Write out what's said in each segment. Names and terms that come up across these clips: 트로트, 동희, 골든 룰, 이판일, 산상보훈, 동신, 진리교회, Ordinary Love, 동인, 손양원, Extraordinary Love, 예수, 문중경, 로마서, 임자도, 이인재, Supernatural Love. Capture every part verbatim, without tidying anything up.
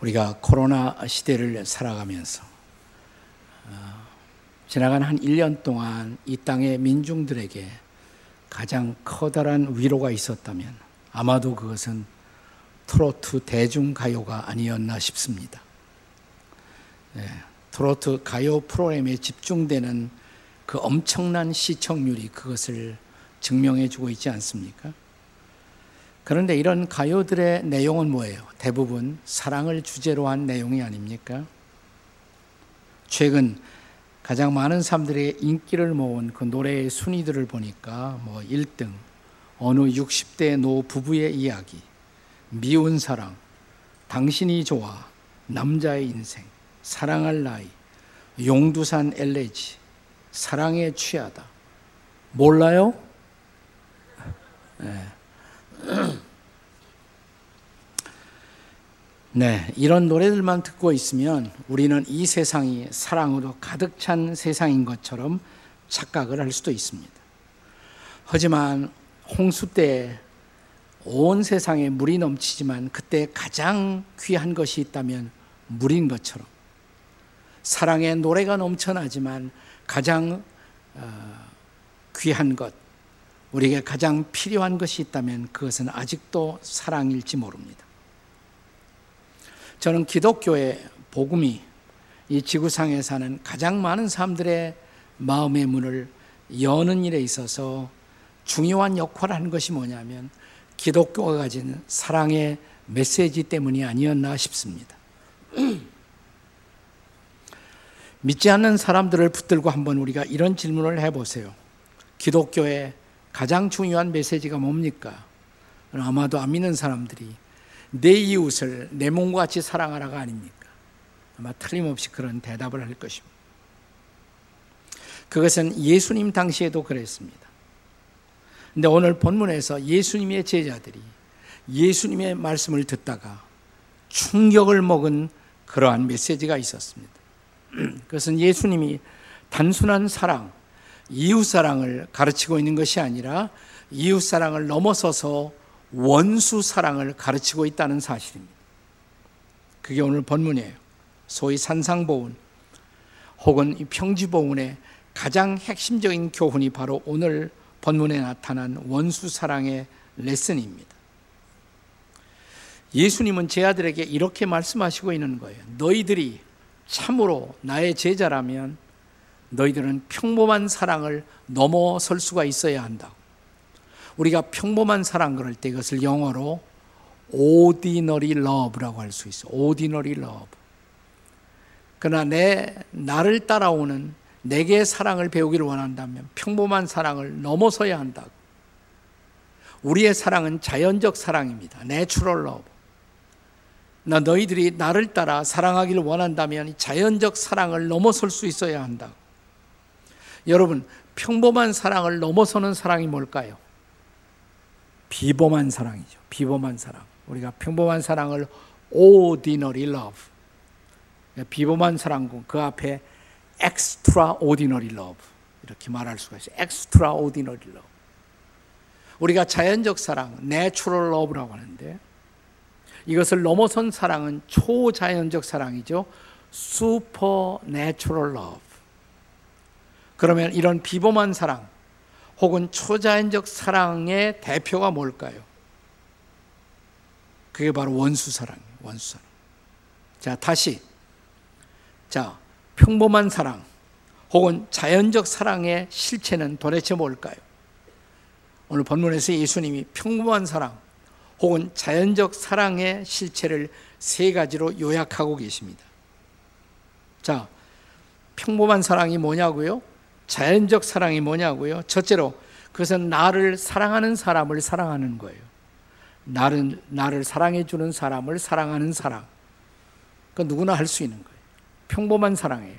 우리가 코로나 시대를 살아가면서 지나간 한 일 년 동안 이 땅의 민중들에게 가장 커다란 위로가 있었다면 아마도 그것은 트로트 대중가요가 아니었나 싶습니다. 네, 트로트 가요 프로그램에 집중되는 그 엄청난 시청률이 그것을 증명해주고 있지 않습니까? 그런데 이런 가요들의 내용은 뭐예요? 대부분 사랑을 주제로 한 내용이 아닙니까? 최근 가장 많은 사람들의 인기를 모은 그 노래의 순위들을 보니까 뭐 일 등, 어느 육십 대 노 부부의 이야기, 미운 사랑, 당신이 좋아, 남자의 인생, 사랑할 나이, 용두산 엘레지, 사랑에 취하다, 몰라요? 네. 네, 이런 노래들만 듣고 있으면 우리는 이 세상이 사랑으로 가득 찬 세상인 것처럼 착각을 할 수도 있습니다. 하지만 홍수 때 온 세상에 물이 넘치지만 그때 가장 귀한 것이 있다면 물인 것처럼 사랑의 노래가 넘쳐나지만 가장 귀한 것, 우리에게 가장 필요한 것이 있다면 그것은 아직도 사랑일지 모릅니다. 저는 기독교의 복음이 이 지구상에 사는 가장 많은 사람들의 마음의 문을 여는 일에 있어서 중요한 역할을 한 것이 뭐냐면 기독교가 가진 사랑의 메시지 때문이 아니었나 싶습니다. 믿지 않는 사람들을 붙들고 한번 우리가 이런 질문을 해보세요. 기독교의 가장 중요한 메시지가 뭡니까? 아마도 안 믿는 사람들이 내 이웃을 내 몸과 같이 사랑하라가 아닙니까? 아마 틀림없이 그런 대답을 할 것입니다. 그것은 예수님 당시에도 그랬습니다. 그런데 오늘 본문에서 예수님의 제자들이 예수님의 말씀을 듣다가 충격을 먹은 그러한 메시지가 있었습니다. 그것은 예수님이 단순한 사랑, 이웃사랑을 가르치고 있는 것이 아니라 이웃사랑을 넘어서서 원수 사랑을 가르치고 있다는 사실입니다. 그게 오늘 본문이에요. 소위 산상보훈 혹은 평지보훈의 가장 핵심적인 교훈이 바로 오늘 본문에 나타난 원수 사랑의 레슨입니다. 예수님은 제자들에게 이렇게 말씀하시고 있는 거예요. 너희들이 참으로 나의 제자라면 너희들은 평범한 사랑을 넘어설 수가 있어야 한다고. 우리가 평범한 사랑 그럴 때 이것을 영어로 Ordinary Love라고 할 수 있어요. Ordinary Love. 그러나 내 나를 따라오는 내게 사랑을 배우기를 원한다면 평범한 사랑을 넘어서야 한다고. 우리의 사랑은 자연적 사랑입니다. Natural Love. 나 너희들이 나를 따라 사랑하기를 원한다면 자연적 사랑을 넘어설 수 있어야 한다고. 여러분, 평범한 사랑을 넘어서는 사랑이 뭘까요? 비범한 사랑이죠. 비범한 사랑. 우리가 평범한 사랑을 ordinary love. 비범한 사랑은 그 앞에 extraordinary love. 이렇게 말할 수가 있어요. extraordinary love. 우리가 자연적 사랑, natural love라고 하는데 이것을 넘어선 사랑은 초자연적 사랑이죠. supernatural love. 그러면 이런 비범한 사랑, 혹은 초자연적 사랑의 대표가 뭘까요? 그게 바로 원수 사랑이에요. 원수 사랑. 자, 다시. 자, 평범한 사랑 혹은 자연적 사랑의 실체는 도대체 뭘까요? 오늘 본문에서 예수님이 평범한 사랑 혹은 자연적 사랑의 실체를 세 가지로 요약하고 계십니다. 자, 평범한 사랑이 뭐냐고요? 자연적 사랑이 뭐냐고요? 첫째로 그것은 나를 사랑하는 사람을 사랑하는 거예요. 나를, 나를 사랑해 주는 사람을 사랑하는 사랑. 그 누구나 할 수 있는 거예요. 평범한 사랑이에요.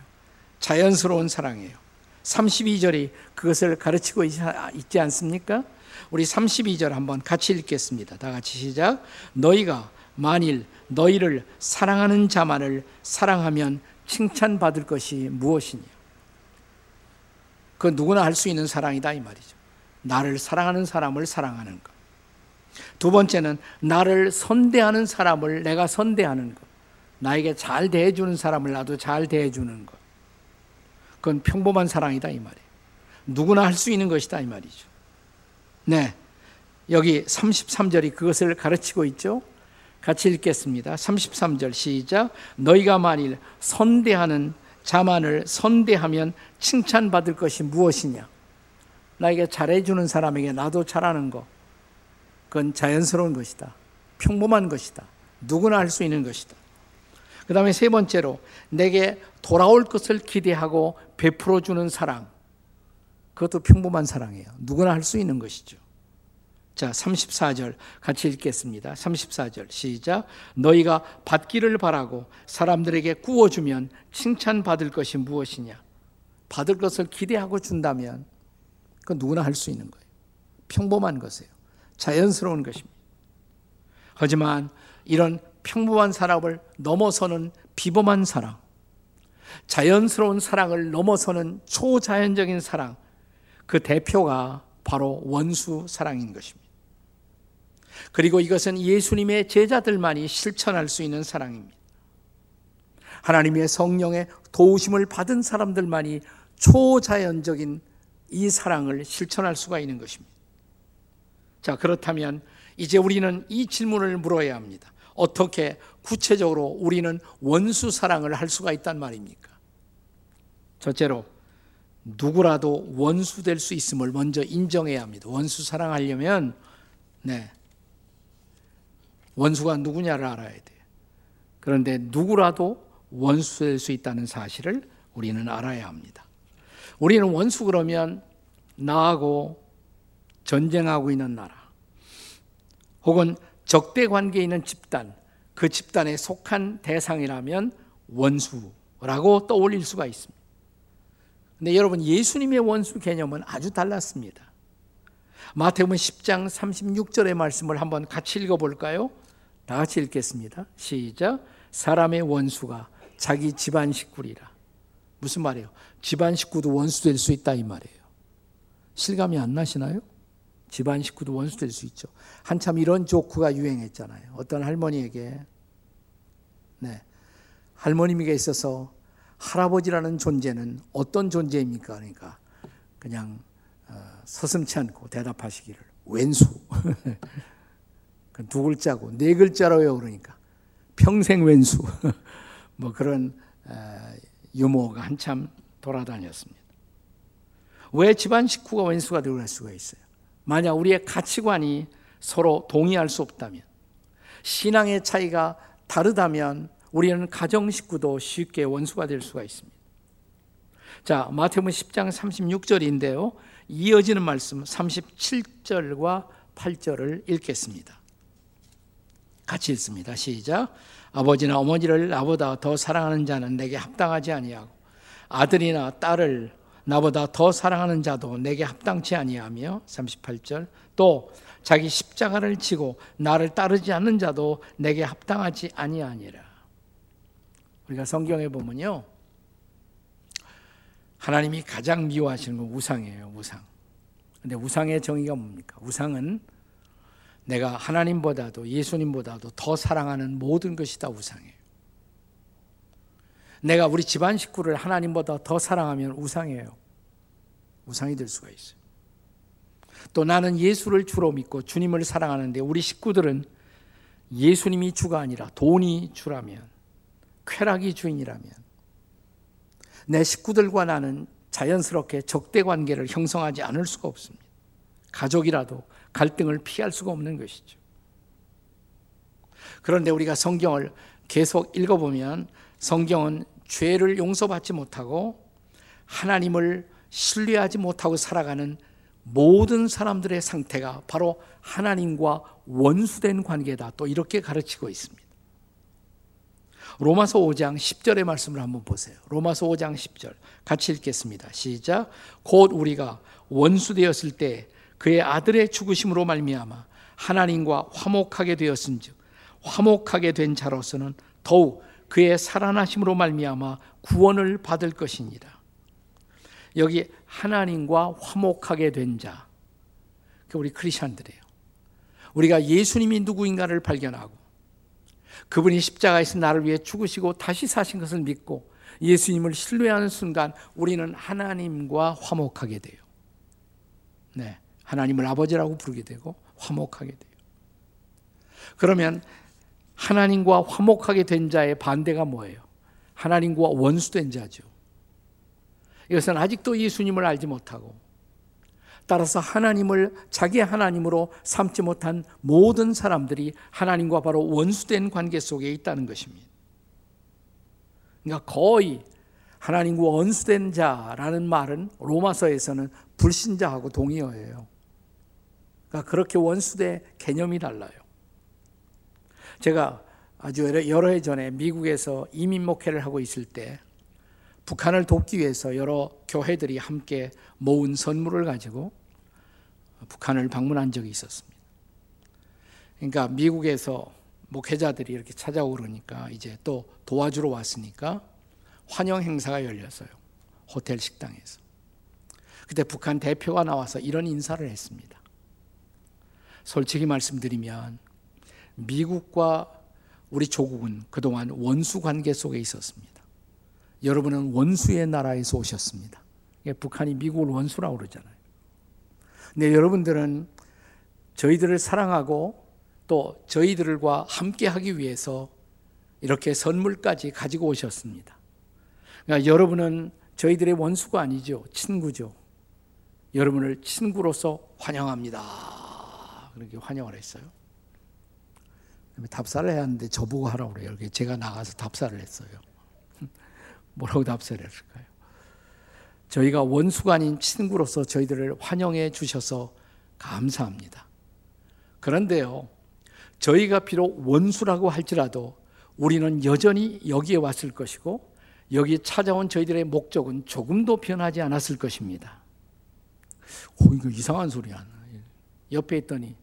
자연스러운 사랑이에요. 삼십이 절이 그것을 가르치고 있지 않습니까? 우리 삼십이 절 한번 같이 읽겠습니다. 다 같이 시작. 너희가 만일 너희를 사랑하는 자만을 사랑하면 칭찬받을 것이 무엇이냐? 그 누구나 할 수 있는 사랑이다 이 말이죠. 나를 사랑하는 사람을 사랑하는 것. 두 번째는 나를 선대하는 사람을 내가 선대하는 것. 나에게 잘 대해주는 사람을 나도 잘 대해주는 것. 그건 평범한 사랑이다, 이 말이에요. 누구나 할 수 있는 것이다, 이 말이죠. 네, 여기 삼십삼 절이 그것을 가르치고 있죠. 같이 읽겠습니다. 삼십삼 절 시작. 너희가 만일 선대하는 자만을 선대하면 칭찬받을 것이 무엇이냐. 나에게 잘해주는 사람에게 나도 잘하는 것, 그건 자연스러운 것이다. 평범한 것이다. 누구나 할 수 있는 것이다. 그 다음에 세 번째로, 내게 돌아올 것을 기대하고 베풀어주는 사랑. 그것도 평범한 사랑이에요. 누구나 할 수 있는 것이죠. 자, 삼십사 절 같이 읽겠습니다. 삼십사 절 시작. 너희가 받기를 바라고 사람들에게 구워주면 칭찬받을 것이 무엇이냐. 받을 것을 기대하고 준다면 그건 누구나 할 수 있는 거예요. 평범한 것이에요. 자연스러운 것입니다. 하지만 이런 평범한 사랑을 넘어서는 비범한 사랑, 자연스러운 사랑을 넘어서는 초자연적인 사랑, 그 대표가 바로 원수 사랑인 것입니다. 그리고 이것은 예수님의 제자들만이 실천할 수 있는 사랑입니다. 하나님의 성령의 도우심을 받은 사람들만이 초자연적인 이 사랑을 실천할 수가 있는 것입니다. 자, 그렇다면 이제 우리는 이 질문을 물어야 합니다. 어떻게 구체적으로 우리는 원수 사랑을 할 수가 있단 말입니까? 첫째로, 누구라도 원수 될 수 있음을 먼저 인정해야 합니다. 원수 사랑하려면 네, 원수가 누구냐를 알아야 돼요. 그런데 누구라도 원수 될 수 있다는 사실을 우리는 알아야 합니다. 우리는 원수 그러면 나하고 전쟁하고 있는 나라, 혹은 적대 관계에 있는 집단, 그 집단에 속한 대상이라면 원수라고 떠올릴 수가 있습니다. 그런데 여러분, 예수님의 원수 개념은 아주 달랐습니다. 마태복음 십 장 삼십육 절의 말씀을 한번 같이 읽어볼까요? 다 같이 읽겠습니다. 시작. 사람의 원수가 자기 집안 식구리라. 무슨 말이에요? 집안 식구도 원수 될 수 있다, 이 말이에요. 실감이 안 나시나요? 집안 식구도 원수 될 수 있죠. 한참 이런 조크가 유행했잖아요. 어떤 할머니에게, 네, 할머님에게 있어서 할아버지라는 존재는 어떤 존재입니까? 그러니까 그냥 서슴치 않고 대답하시기를, 왼수. 두 글자고 네 글자로요. 그러니까 평생 왼수. 뭐 그런 유머가 한참 돌아다녔습니다. 왜 집안 식구가 원수가 될 수가 있어요? 만약 우리의 가치관이 서로 동의할 수 없다면, 신앙의 차이가 다르다면 우리는 가정 식구도 쉽게 원수가 될 수가 있습니다. 자, 마태복음 십 장 삼십육 절인데요. 이어지는 말씀 삼십칠 절과 팔 절을 읽겠습니다. 같이 읽습니다. 시작. 아버지나 어머니를 나보다 더 사랑하는 자는 내게 합당하지 아니하고, 아들이나 딸을 나보다 더 사랑하는 자도 내게 합당치 아니하며, 삼십팔 절, 또 자기 십자가를 지고 나를 따르지 않는 자도 내게 합당하지 아니하니라. 우리가 성경에 보면요, 하나님이 가장 미워하시는 건 우상이에요. 우상. 근데 우상의 정의가 뭡니까? 우상은 내가 하나님보다도 예수님보다도 더 사랑하는 모든 것이 다 우상이에요. 내가 우리 집안 식구를 하나님보다 더 사랑하면 우상이에요. 우상이 될 수가 있어요. 또 나는 예수를 주로 믿고 주님을 사랑하는데 우리 식구들은 예수님이 주가 아니라 돈이 주라면, 쾌락이 주인이라면, 내 식구들과 나는 자연스럽게 적대 관계를 형성하지 않을 수가 없습니다. 가족이라도 갈등을 피할 수가 없는 것이죠. 그런데 우리가 성경을 계속 읽어보면 성경은 죄를 용서받지 못하고 하나님을 신뢰하지 못하고 살아가는 모든 사람들의 상태가 바로 하나님과 원수된 관계다, 또 이렇게 가르치고 있습니다. 로마서 오 장 십 절의 말씀을 한번 보세요. 로마서 오 장 십 절 같이 읽겠습니다. 시작. 곧 우리가 원수되었을 때 그의 아들의 죽으심으로 말미암아 하나님과 화목하게 되었은즉 화목하게 된 자로서는 더욱 그의 살아나심으로 말미암아 구원을 받을 것이니라. 여기 하나님과 화목하게 된 자, 그 우리 크리스천들이에요. 우리가 예수님이 누구인가를 발견하고 그분이 십자가에서 나를 위해 죽으시고 다시 사신 것을 믿고 예수님을 신뢰하는 순간 우리는 하나님과 화목하게 돼요. 네, 하나님을 아버지라고 부르게 되고 화목하게 돼요. 그러면 하나님과 화목하게 된 자의 반대가 뭐예요? 하나님과 원수된 자죠. 이것은 아직도 예수님을 알지 못하고 따라서 하나님을 자기 하나님으로 삼지 못한 모든 사람들이 하나님과 바로 원수된 관계 속에 있다는 것입니다. 그러니까 거의 하나님과 원수된 자라는 말은 로마서에서는 불신자하고 동의어예요. 그러니까 그렇게 원수대 개념이 달라요. 제가 아주 여러 해 전에 미국에서 이민 목회를 하고 있을 때 북한을 돕기 위해서 여러 교회들이 함께 모은 선물을 가지고 북한을 방문한 적이 있었습니다. 그러니까 미국에서 목회자들이 이렇게 찾아오니까 이제 또 도와주러 왔으니까 환영 행사가 열렸어요. 호텔 식당에서. 그때 북한 대표가 나와서 이런 인사를 했습니다. 솔직히 말씀드리면 미국과 우리 조국은 그동안 원수 관계 속에 있었습니다. 여러분은 원수의 나라에서 오셨습니다. 북한이 미국을 원수라고 그러잖아요. 근데 여러분들은 저희들을 사랑하고 또 저희들과 함께하기 위해서 이렇게 선물까지 가지고 오셨습니다. 그러니까 여러분은 저희들의 원수가 아니죠. 친구죠. 여러분을 친구로서 환영합니다. 그렇게 환영을 했어요. 답사를 해야 하는데 저보고 하라고 그래요. 이렇게 제가 나가서 답사를 했어요. 뭐라고 답사를 했을까요? 저희가 원수가 아닌 친구로서 저희들을 환영해 주셔서 감사합니다. 그런데요, 저희가 비록 원수라고 할지라도 우리는 여전히 여기에 왔을 것이고 여기에 찾아온 저희들의 목적은 조금도 변하지 않았을 것입니다. 오, 이거 이상한 소리야. 옆에 있더니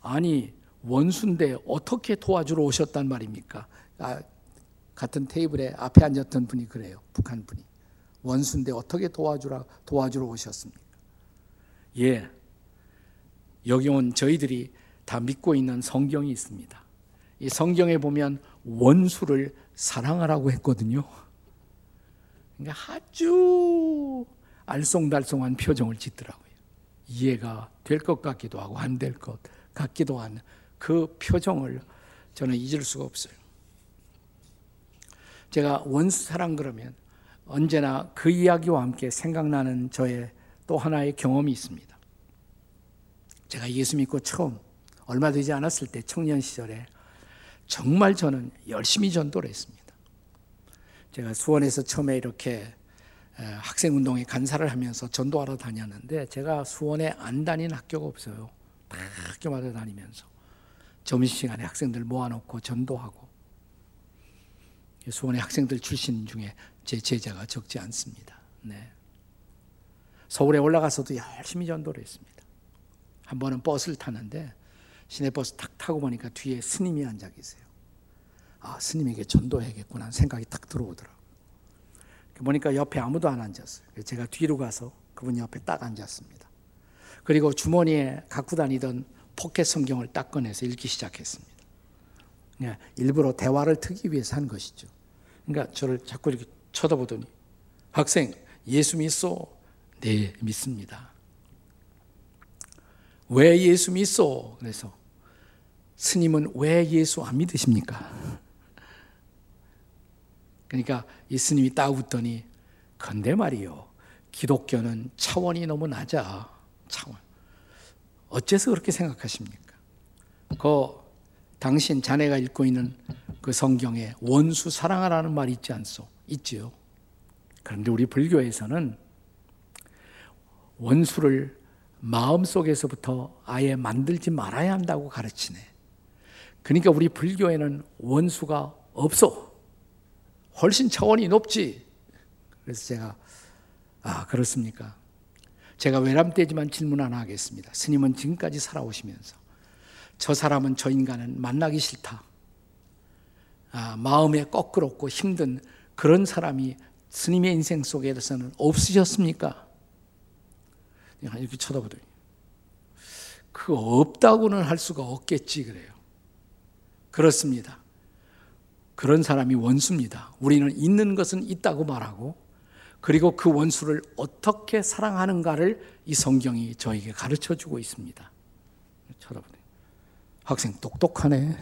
아니 원수인데 어떻게 도와주러 오셨단 말입니까? 아, 같은 테이블에 앞에 앉았던 분이 그래요. 북한 분이. 원수인데 어떻게 도와주라, 도와주러 오셨습니까? 예, 여기 온 저희들이 다 믿고 있는 성경이 있습니다. 이 성경에 보면 원수를 사랑하라고 했거든요. 그러니까 아주 알쏭달쏭한 표정을 짓더라고요. 이해가 될 것 같기도 하고 안 될 것 같기도 한 그 표정을 저는 잊을 수가 없어요. 제가 원수 사랑 그러면 언제나 그 이야기와 함께 생각나는 저의 또 하나의 경험이 있습니다. 제가 예수 믿고 처음 얼마 되지 않았을 때 청년 시절에 정말 저는 열심히 전도를 했습니다. 제가 수원에서 처음에 이렇게 학생운동에 간사를 하면서 전도하러 다녔는데 제가 수원에 안 다닌 학교가 없어요. 다 학교마다 다니면서 점심시간에 학생들 모아놓고 전도하고 수원의 학생들 출신 중에 제 제자가 적지 않습니다. 네. 서울에 올라가서도 열심히 전도를 했습니다. 한 번은 버스를 타는데 시내버스 탁 타고 보니까 뒤에 스님이 앉아 계세요. 아, 스님에게 전도해야겠구나 생각이 딱 들어오더라고요. 보니까 옆에 아무도 안 앉았어요. 제가 뒤로 가서 그분 옆에 딱 앉았습니다. 그리고 주머니에 갖고 다니던 포켓 성경을 딱 꺼내서 읽기 시작했습니다. 그냥 일부러 대화를 트기 위해서 한 것이죠. 그러니까 저를 자꾸 이렇게 쳐다보더니 학생 예수 믿소? 네, 믿습니다. 왜 예수 믿소? 그래서 스님은 왜 예수 안 믿으십니까? 그러니까 이 스님이 딱 웃더니 근데 말이요 기독교는 차원이 너무 낮아. 차원. 어째서 그렇게 생각하십니까? 그 당신 자네가 읽고 있는 그 성경에 원수 사랑하라는 말이 있지 않소? 있지요. 그런데 우리 불교에서는 원수를 마음속에서부터 아예 만들지 말아야 한다고 가르치네. 그러니까 우리 불교에는 원수가 없어. 훨씬 차원이 높지. 그래서 제가 아 그렇습니까? 제가 외람되지만 질문 하나 하겠습니다. 스님은 지금까지 살아오시면서 저 사람은 저 인간은 만나기 싫다. 아, 마음에 거끄럽고 힘든 그런 사람이 스님의 인생 속에서는 없으셨습니까? 이렇게 쳐다보더니 그 없다고는 할 수가 없겠지 그래요. 그렇습니다. 그런 사람이 원수입니다. 우리는 있는 것은 있다고 말하고 그리고 그 원수를 어떻게 사랑하는가를 이 성경이 저에게 가르쳐주고 있습니다. 쳐다보네. 학생 똑똑하네.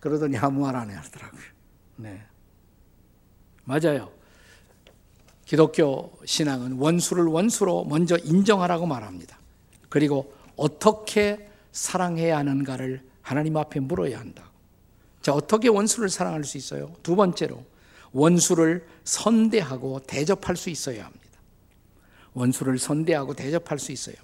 그러더니 아무 말 안 하더라고요. 네, 맞아요. 기독교 신앙은 원수를 원수로 먼저 인정하라고 말합니다. 그리고 어떻게 사랑해야 하는가를 하나님 앞에 물어야 한다고. 자, 어떻게 원수를 사랑할 수 있어요? 두 번째로 원수를 선대하고 대접할 수 있어야 합니다. 원수를 선대하고 대접할 수 있어요.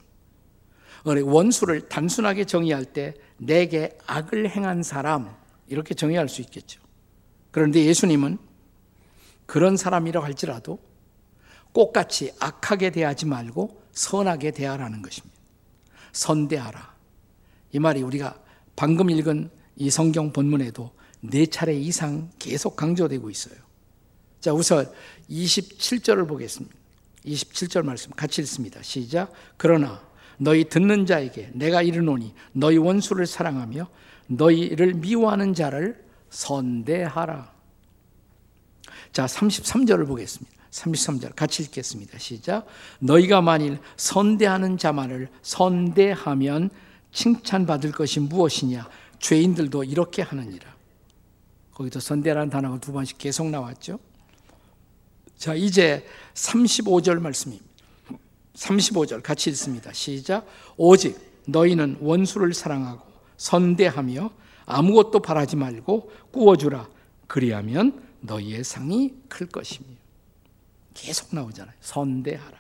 원수를 단순하게 정의할 때 내게 악을 행한 사람 이렇게 정의할 수 있겠죠. 그런데 예수님은 그런 사람이라고 할지라도 똑같이 악하게 대하지 말고 선하게 대하라는 것입니다. 선대하라. 이 말이 우리가 방금 읽은 이 성경 본문에도 네 차례 이상 계속 강조되고 있어요. 자, 우선 이십칠 절을 보겠습니다. 이십칠 절 말씀 같이 읽습니다. 시작. 그러나 너희 듣는 자에게 내가 이르노니 너희 원수를 사랑하며 너희를 미워하는 자를 선대하라. 자, 삼십삼 절을 보겠습니다. 삼십삼 절 같이 읽겠습니다. 시작. 너희가 만일 선대하는 자만을 선대하면 칭찬받을 것이 무엇이냐? 죄인들도 이렇게 하느니라. 거기서 선대라는 단어가 두 번씩 계속 나왔죠. 자, 이제 삼십오 절 말씀입니다. 삼십오 절 같이 읽습니다. 시작. 오직 너희는 원수를 사랑하고 선대하며 아무것도 바라지 말고 꾸어주라. 그리하면 너희의 상이 클 것이며. 계속 나오잖아요. 선대하라.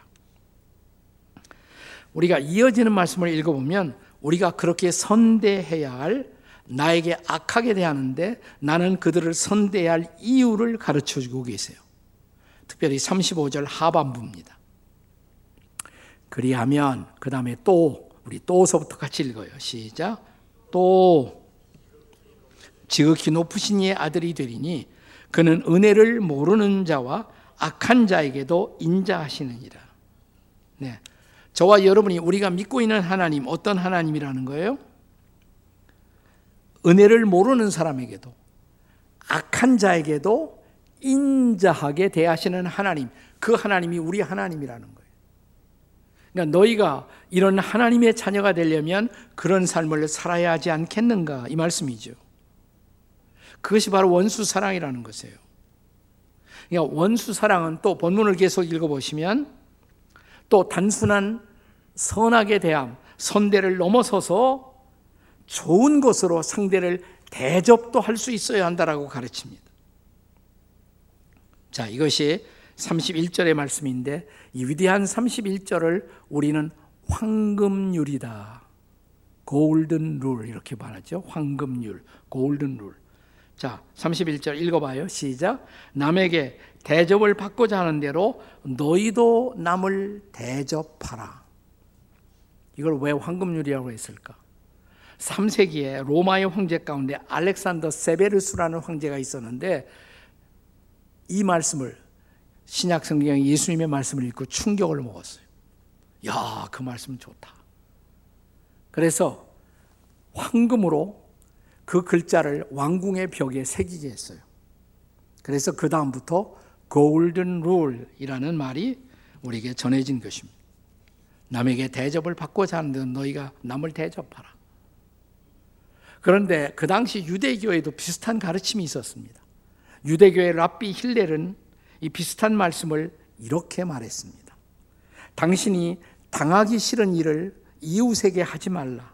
우리가 이어지는 말씀을 읽어보면 우리가 그렇게 선대해야 할, 나에게 악하게 대하는데 나는 그들을 선대해야 할 이유를 가르쳐주고 계세요. 특별히 삼십오 절 하반부입니다. 그리하면, 그 다음에 또, 우리 또서부터 같이 읽어요. 시작. 또 지극히 높으신 이의 아들이 되리니 그는 은혜를 모르는 자와 악한 자에게도 인자하시느니라. 네, 저와 여러분이 우리가 믿고 있는 하나님, 어떤 하나님이라는 거예요? 은혜를 모르는 사람에게도 악한 자에게도 인자하게 대하시는 하나님, 그 하나님이 우리 하나님이라는 거예요. 그러니까 너희가 이런 하나님의 자녀가 되려면 그런 삶을 살아야 하지 않겠는가, 이 말씀이죠. 그것이 바로 원수 사랑이라는 것이에요. 그러니까 원수 사랑은, 또 본문을 계속 읽어보시면 또 단순한 선하게 대함, 선대를 넘어서서 좋은 것으로 상대를 대접도 할 수 있어야 한다라고 가르칩니다. 자, 이것이 삼십일 절의 말씀인데 이 위대한 삼십일 절을 우리는 황금률이다. 골든 룰 이렇게 말하죠. 황금률, 골든 룰. 자, 삼십일 절 읽어봐요. 시작. 남에게 대접을 받고자 하는 대로 너희도 남을 대접하라. 이걸 왜 황금률이라고 했을까? 삼 세기에 로마의 황제 가운데 알렉산더 세베루스라는 황제가 있었는데 이 말씀을, 신약 성경의 예수님의 말씀을 읽고 충격을 먹었어요. 야, 그 말씀 좋다. 그래서 황금으로 그 글자를 왕궁의 벽에 새기게 했어요. 그래서 그 다음부터 골든 룰이라는 말이 우리에게 전해진 것입니다. 남에게 대접을 받고자 하는 데는 너희가 남을 대접하라. 그런데 그 당시 유대교에도 비슷한 가르침이 있었습니다. 유대교의 랍비 힐렐은 이 비슷한 말씀을 이렇게 말했습니다. 당신이 당하기 싫은 일을 이웃에게 하지 말라.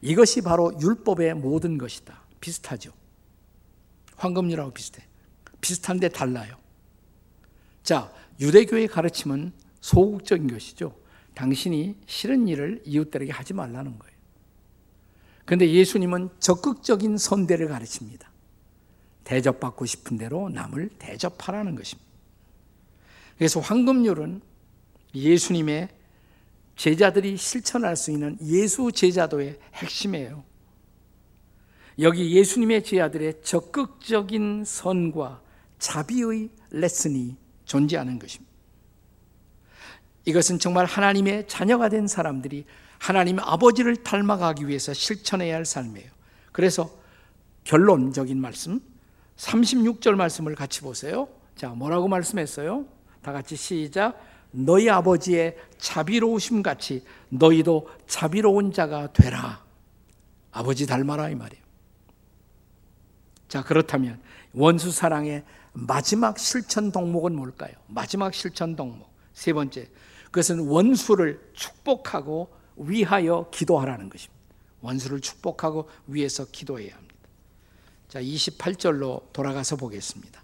이것이 바로 율법의 모든 것이다. 비슷하죠. 황금률하고 비슷해. 비슷한데 달라요. 자, 유대교의 가르침은 소극적인 것이죠. 당신이 싫은 일을 이웃들에게 하지 말라는 거예요. 그런데 예수님은 적극적인 선대를 가르칩니다. 대접받고 싶은 대로 남을 대접하라는 것입니다. 그래서 황금률은 예수님의 제자들이 실천할 수 있는 예수 제자도의 핵심이에요. 여기 예수님의 제자들의 적극적인 선과 자비의 레슨이 존재하는 것입니다. 이것은 정말 하나님의 자녀가 된 사람들이 하나님 아버지를 닮아가기 위해서 실천해야 할 삶이에요. 그래서 결론적인 말씀, 삼십육 절 말씀을 같이 보세요. 자, 뭐라고 말씀했어요? 다 같이 시작. 너희 아버지의 자비로우심 같이 너희도 자비로운 자가 되라. 아버지 닮아라 이 말이에요. 자, 그렇다면 원수 사랑의 마지막 실천 덕목은 뭘까요? 마지막 실천 덕목 세 번째, 그것은 원수를 축복하고 위하여 기도하라는 것입니다. 원수를 축복하고 위해서 기도해야 합니다. 자, 이십팔 절로 돌아가서 보겠습니다.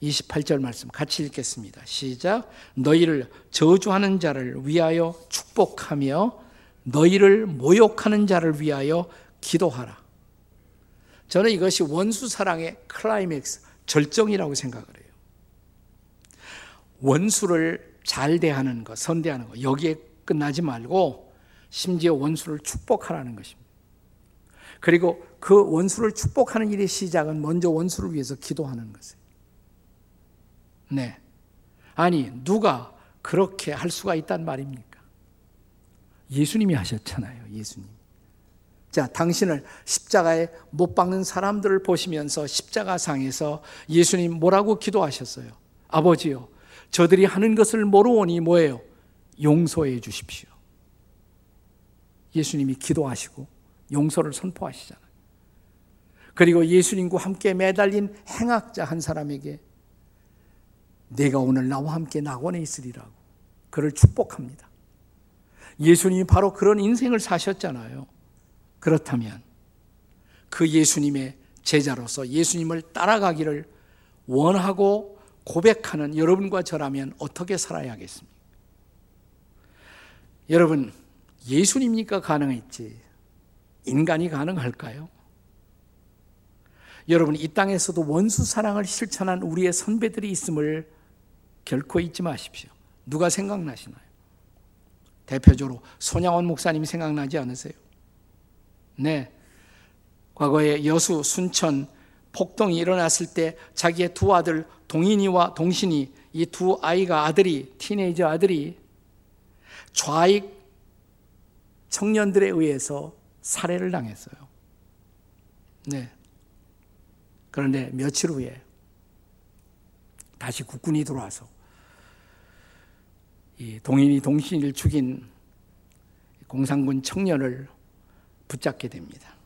이십팔 절 말씀 같이 읽겠습니다. 시작. 너희를 저주하는 자를 위하여 축복하며 너희를 모욕하는 자를 위하여 기도하라. 저는 이것이 원수 사랑의 클라이맥스, 절정이라고 생각을 해요. 원수를 잘 대하는 것, 선대하는 것, 여기에 끝나지 말고 심지어 원수를 축복하라는 것입니다. 그리고 그 원수를 축복하는 일의 시작은 먼저 원수를 위해서 기도하는 것이에요. 네. 아니, 누가 그렇게 할 수가 있단 말입니까? 예수님이 하셨잖아요, 예수님. 자, 당신을 십자가에 못 박는 사람들을 보시면서 십자가상에서 예수님 뭐라고 기도하셨어요? 아버지요, 저들이 하는 것을 모르오니 뭐예요? 용서해 주십시오. 예수님이 기도하시고 용서를 선포하시잖아요. 그리고 예수님과 함께 매달린 행악자 한 사람에게 내가 오늘 나와 함께 낙원에 있으리라고 그를 축복합니다. 예수님이 바로 그런 인생을 사셨잖아요. 그렇다면 그 예수님의 제자로서 예수님을 따라가기를 원하고 고백하는 여러분과 저라면 어떻게 살아야 하겠습니까? 여러분, 예수님이니까 가능했지 인간이 가능할까요? 여러분, 이 땅에서도 원수 사랑을 실천한 우리의 선배들이 있음을 결코 잊지 마십시오. 누가 생각나시나요? 대표적으로 손양원 목사님이 생각나지 않으세요? 네, 과거에 여수, 순천, 폭동이 일어났을 때 자기의 두 아들 동인이와 동신이, 이 두 아이가 아들이, 티네이저 아들이 좌익 청년들에 의해서 살해를 당했어요. 네. 그런데 며칠 후에 다시 국군이 들어와서 이 동인이 동신이를 죽인 공산군 청년을 붙잡게 됩니다.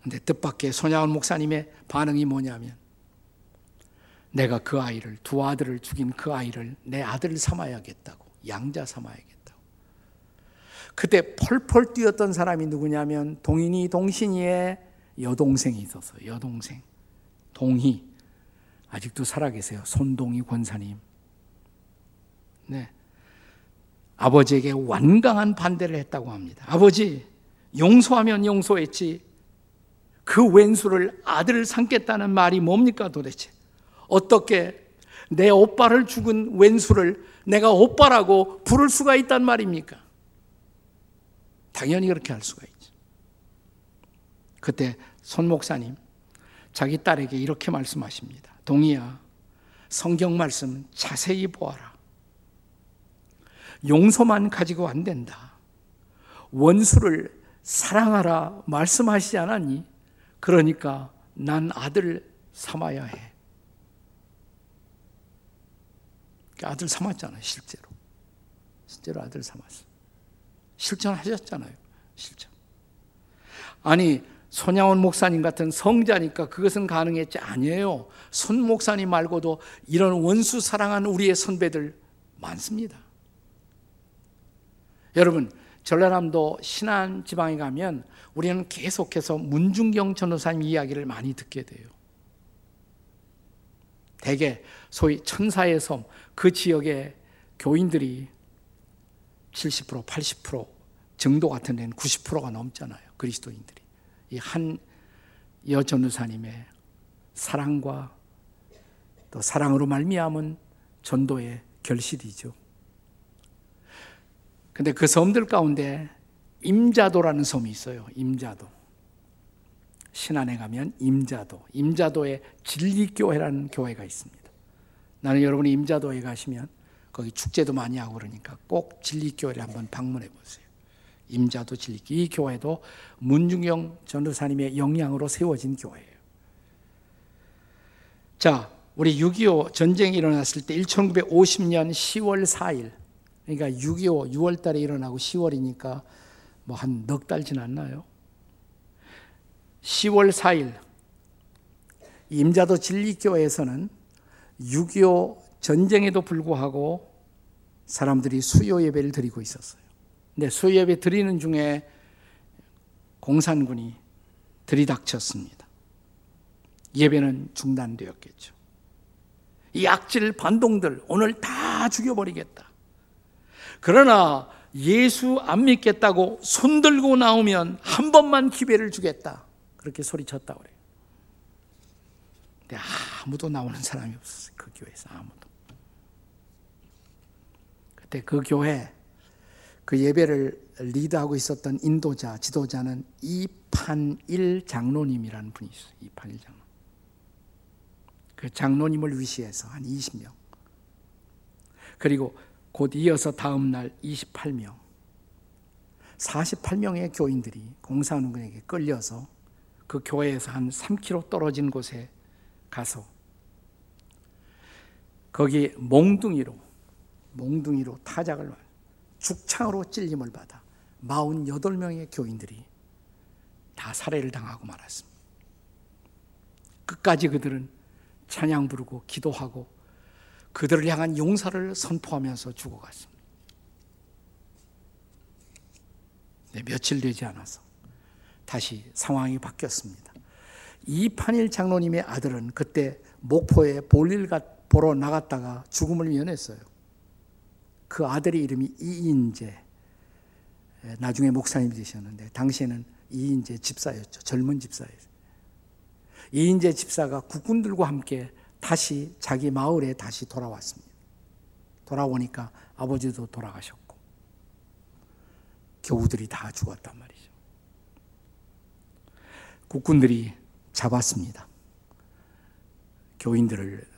그런데 뜻밖의 손양원 목사님의 반응이 뭐냐면, 내가 그 아이를, 두 아들을 죽인 그 아이를 내 아들 삼아야겠다고, 양자 삼아야겠다고. 그때 펄펄 뛰었던 사람이 누구냐면 동인이 동신이의 여동생이 있어서, 여동생 동희, 아직도 살아계세요. 손동희 권사님. 네, 아버지에게 완강한 반대를 했다고 합니다. 아버지, 용서하면 용서했지 그 왼수를 아들을 삼겠다는 말이 뭡니까 도대체? 어떻게 내 오빠를 죽은 왼수를 내가 오빠라고 부를 수가 있단 말입니까? 당연히 그렇게 할 수가 있죠. 그때 손 목사님 자기 딸에게 이렇게 말씀하십니다. 동희야, 성경 말씀 자세히 보아라. 용서만 가지고 안 된다. 원수를 사랑하라 말씀하시지 않았니? 그러니까 난 아들 삼아야 해. 아들 삼았잖아요, 실제로. 실제로 아들 삼았어. 실천하셨잖아요, 실천. 아니, 손양원 목사님 같은 성자니까 그것은 가능했지. 아니에요. 손 목사님 말고도 이런 원수 사랑한 우리의 선배들 많습니다. 여러분, 전라남도 신안 지방에 가면 우리는 계속해서 문중경 전도사님 이야기를 많이 듣게 돼요. 대개 소위 천사의 섬, 그 지역의 교인들이 칠십 퍼센트, 팔십 퍼센트, 정도 같은 데는 구십 퍼센트가 넘잖아요, 그리스도인들이. 이 한 여 전도사님의 사랑과 또 사랑으로 말미암은 전도의 결실이죠. 근데 그 섬들 가운데 임자도라는 섬이 있어요. 임자도. 신안에 가면 임자도. 임자도에 진리교회라는 교회가 있습니다. 나는 여러분이 임자도에 가시면 거기 축제도 많이 하고 그러니까 꼭 진리교회를 한번 방문해 보세요. 임자도 진리교회. 이 교회도 문중경 전도사님의 영향으로 세워진 교회예요. 자, 우리 육이오 전쟁이 일어났을 때 천구백오십 년 시월 사일, 그러니까 육이오 유월달에 일어나고 시월이니까 뭐 한 넉 달 지났나요? 시월 사일 임자도 진리교회에서는 육이오 전쟁에도 불구하고 사람들이 수요 예배를 드리고 있었어요. 근데 수요 예배 드리는 중에 공산군이 들이닥쳤습니다. 예배는 중단되었겠죠. 이 악질 반동들 오늘 다 죽여버리겠다. 그러나 예수 안 믿겠다고 손 들고 나오면 한 번만 기회를 주겠다. 그렇게 소리쳤다 그래요. 근데 아무도 나오는 사람이 없었어요. 그 교회에서 아무도. 그때 그 교회 그 예배를 리드하고 있었던 인도자, 지도자는 이판일 장로님이라는 분이 있어요. 이판일 장로님. 그 장로님을 위시해서 한 이십 명. 그리고 곧 이어서 다음 날 이십팔 명. 사십팔 명의 교인들이 공산군에게 끌려서 그 교회에서 한 삼 킬로미터 떨어진 곳에 가서 거기 몽둥이로 몽둥이로 타작을 죽창으로 찔림을 받아 사십팔 명의 교인들이 다 살해를 당하고 말았습니다. 끝까지 그들은 찬양 부르고 기도하고 그들을 향한 용서를 선포하면서 죽어갔습니다. 네, 며칠 되지 않아서 다시 상황이 바뀌었습니다. 이판일 장로님의 아들은 그때 목포에 볼일 보러 나갔다가 죽음을 면했어요. 그 아들의 이름이 이인재, 나중에 목사님이 되셨는데 당시에는 이인재 집사였죠. 젊은 집사였어요. 이인재 집사가 국군들과 함께 다시 자기 마을에 다시 돌아왔습니다. 돌아오니까 아버지도 돌아가셨고 교우들이 다 죽었단 말이죠. 국군들이 잡았습니다. 교인들을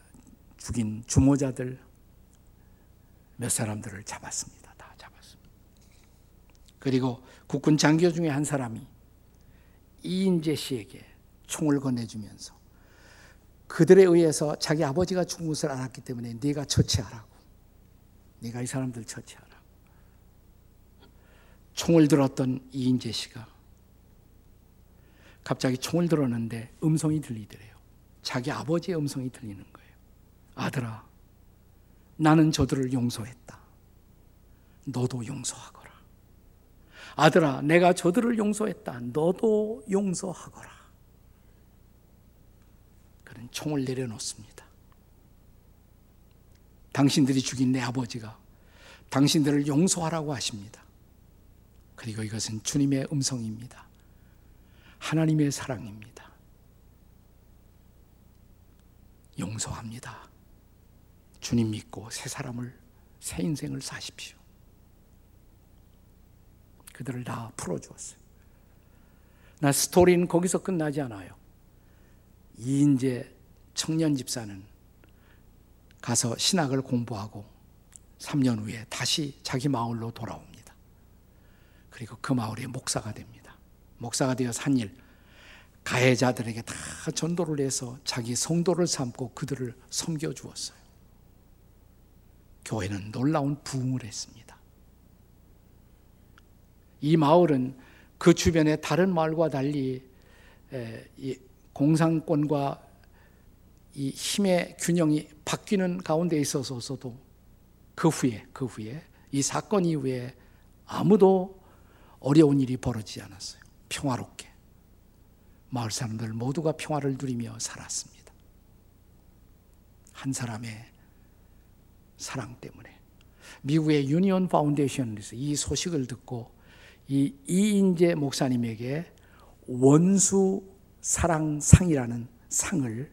죽인 주모자들 몇 사람들을 잡았습니다. 다 잡았습니다. 그리고 국군 장교 중에 한 사람이 이인재 씨에게 총을 건네주면서 그들에 의해서 자기 아버지가 죽은 것을 알았기 때문에 네가 처치하라고, 네가 이 사람들 처치하라고. 총을 들었던 이인재 씨가 갑자기 총을 들었는데 음성이 들리더래요. 자기 아버지의 음성이 들리는 거예요. 아들아, 나는 저들을 용서했다. 너도 용서하거라. 아들아, 내가 저들을 용서했다. 너도 용서하거라. 그는 총을 내려놓습니다. 당신들이 죽인 내 아버지가 당신들을 용서하라고 하십니다. 그리고 이것은 주님의 음성입니다. 하나님의 사랑입니다. 용서합니다. 주님 믿고 새 사람을, 새 인생을 사십시오. 그들을 다 풀어주었어요. 나 스토리는 거기서 끝나지 않아요. 이인재 청년 집사는 가서 신학을 공부하고 삼 년 후에 다시 자기 마을로 돌아옵니다. 그리고 그 마을의 목사가 됩니다. 목사가 되어 산 일, 가해자들에게 다 전도를 해서 자기 성도를 삼고 그들을 섬겨주었어요. 교회는 놀라운 부흥을 했습니다. 이 마을은 그 주변의 다른 마을과 달리 공산권과 이 힘의 균형이 바뀌는 가운데 있어서도 그 후에, 그 후에 이 사건 이후에 아무도 어려운 일이 벌어지지 않았어요. 평화롭게 마을 사람들 모두가 평화를 누리며 살았습니다. 한 사람의 사랑 때문에. 미국의 유니온 파운데이션에서 이 소식을 듣고 이 이인재 목사님에게 원수 사랑상이라는 상을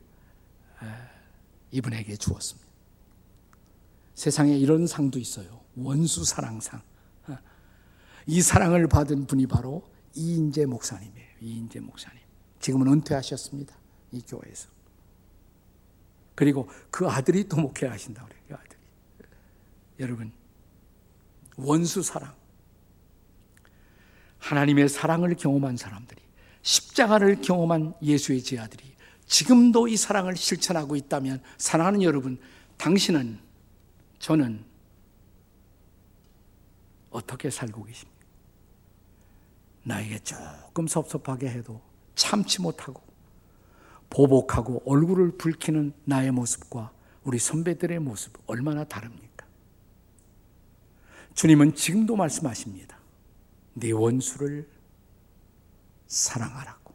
이분에게 주었습니다. 세상에 이런 상도 있어요. 원수 사랑상. 이 사랑을 받은 분이 바로 이인재 목사님이에요. 이인재 목사님. 지금은 은퇴하셨습니다. 이 교회에서. 그리고 그 아들이 또 목회하신다고 그래요. 그 아들이. 여러분, 원수 사랑. 하나님의 사랑을 경험한 사람들이, 십자가를 경험한 예수의 제자들이 지금도 이 사랑을 실천하고 있다면, 사랑하는 여러분, 당신은, 저는 어떻게 살고 계십니까? 나에게 조금 섭섭하게 해도 참지 못하고 보복하고 얼굴을 붉히는 나의 모습과 우리 선배들의 모습 얼마나 다릅니까? 주님은 지금도 말씀하십니다. 네 원수를 사랑하라고.